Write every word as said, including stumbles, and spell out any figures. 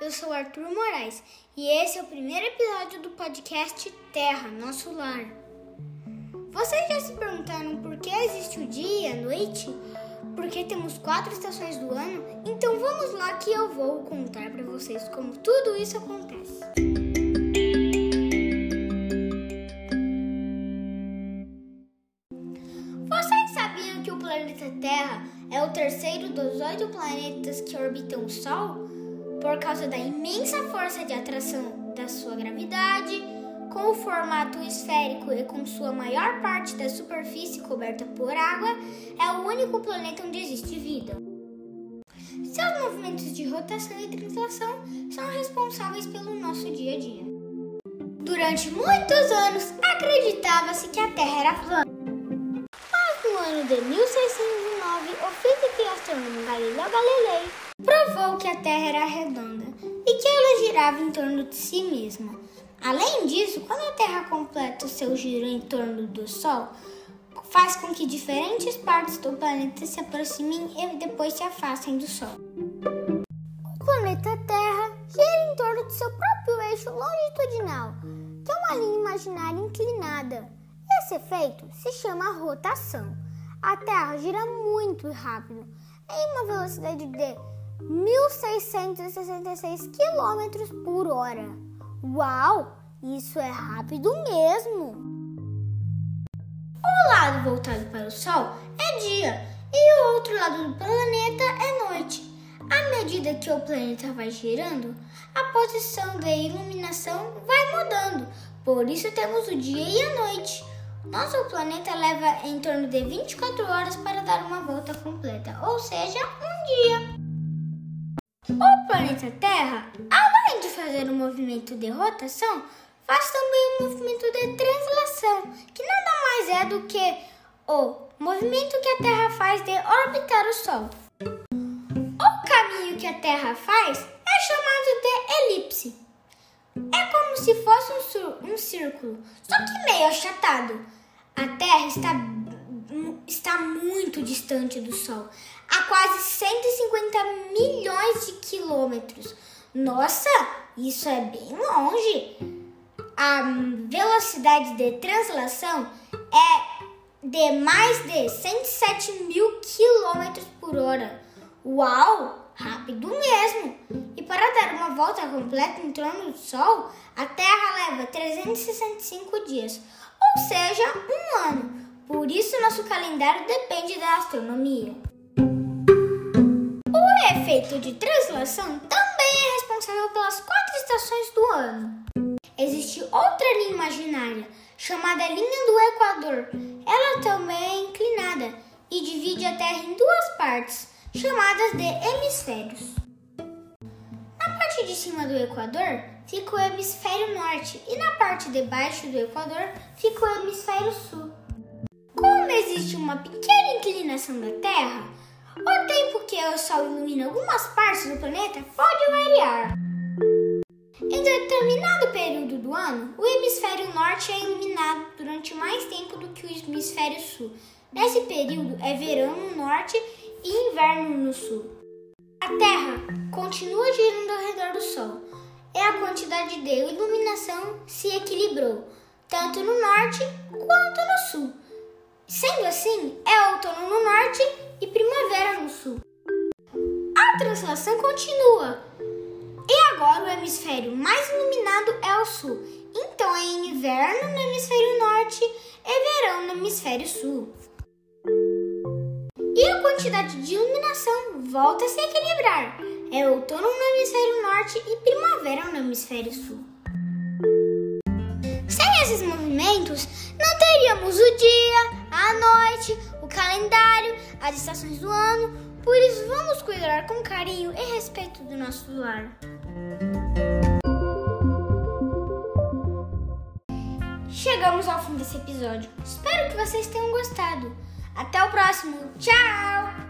eu sou Arthur Moraes e esse é o primeiro episódio do podcast Terra, Nosso Lar. Vocês já se perguntaram por que existe o dia e a noite? Por que temos quatro estações do ano? Então vamos lá que eu vou contar para vocês como tudo isso acontece. Vocês sabiam que o planeta Terra é o terceiro dos oito planetas que orbitam o Sol? Por causa da imensa força de atração da sua gravidade, com o formato esférico e com sua maior parte da superfície coberta por água, é o único planeta onde existe vida. Seus movimentos de rotação e translação são responsáveis pelo nosso dia a dia. Durante muitos anos, acreditava-se que a Terra era plana. Mas no ano de mil seiscentos e nove, o físico e astrônomo Galileu Galilei provou que a Terra era redonda e que ela girava em torno de si mesma. Além disso, quando a Terra completa o seu giro em torno do Sol, faz com que diferentes partes do planeta se aproximem e depois se afastem do Sol. O planeta Terra gira em torno de seu próprio eixo longitudinal, que é uma linha imaginária inclinada. Esse efeito se chama rotação. A Terra gira muito rápido, em uma velocidade de mil seiscentos e sessenta e seis quilômetros por hora. Uau, isso é rápido mesmo! O lado voltado para o Sol é dia e o outro lado do planeta é noite. À medida que o planeta vai girando, a posição da iluminação vai mudando, por isso temos o dia e a noite. Nosso planeta leva em torno de vinte e quatro horas para dar uma volta completa, ou seja, um dia. O planeta Terra, além de fazer um movimento de rotação, faz também um movimento de translação, que nada mais é do que o movimento que a Terra faz de orbitar o Sol. O caminho que a Terra faz é chamado de elipse. É como se fosse um, um círculo, só que meio achatado. A Terra está, está muito distante do Sol, a quase cento e cinquenta milhões de quilômetros. Nossa, isso é bem longe. A velocidade de translação é de mais de cento e sete mil quilômetros por hora. Uau, rápido mesmo. E para dar uma volta completa em torno do Sol, a Terra leva trezentos e sessenta e cinco dias, ou seja, um ano. Por isso, nosso calendário depende da astronomia. O efeito de translação também é responsável pelas quatro estações do ano. Existe outra linha imaginária, chamada linha do Equador. Ela também é inclinada e divide a Terra em duas partes, chamadas de hemisférios. Na parte de cima do Equador fica o hemisfério norte e na parte de baixo do Equador fica o hemisfério sul. Como existe uma pequena inclinação da Terra, o tempo que o Sol ilumina algumas partes do planeta pode variar. Em determinado período do ano, o hemisfério norte é iluminado durante mais tempo do que o hemisfério sul. Nesse período é verão no norte e inverno no sul. A Terra continua girando ao redor do Sol e a quantidade de iluminação se equilibrou, tanto no norte quanto no sul. Sendo assim, é outono no norte e primavera no sul. A translação continua. E agora o hemisfério mais iluminado é o sul. Então é inverno no hemisfério norte e verão no hemisfério sul. E a quantidade de iluminação volta a se equilibrar. É outono no hemisfério norte e primavera no hemisfério sul. Sem esses movimentos, não teríamos o dia, a noite, o calendário, as estações do ano, por isso vamos cuidar com carinho e respeito do nosso lar. Chegamos ao fim desse episódio. Espero que vocês tenham gostado. Até o próximo. Tchau!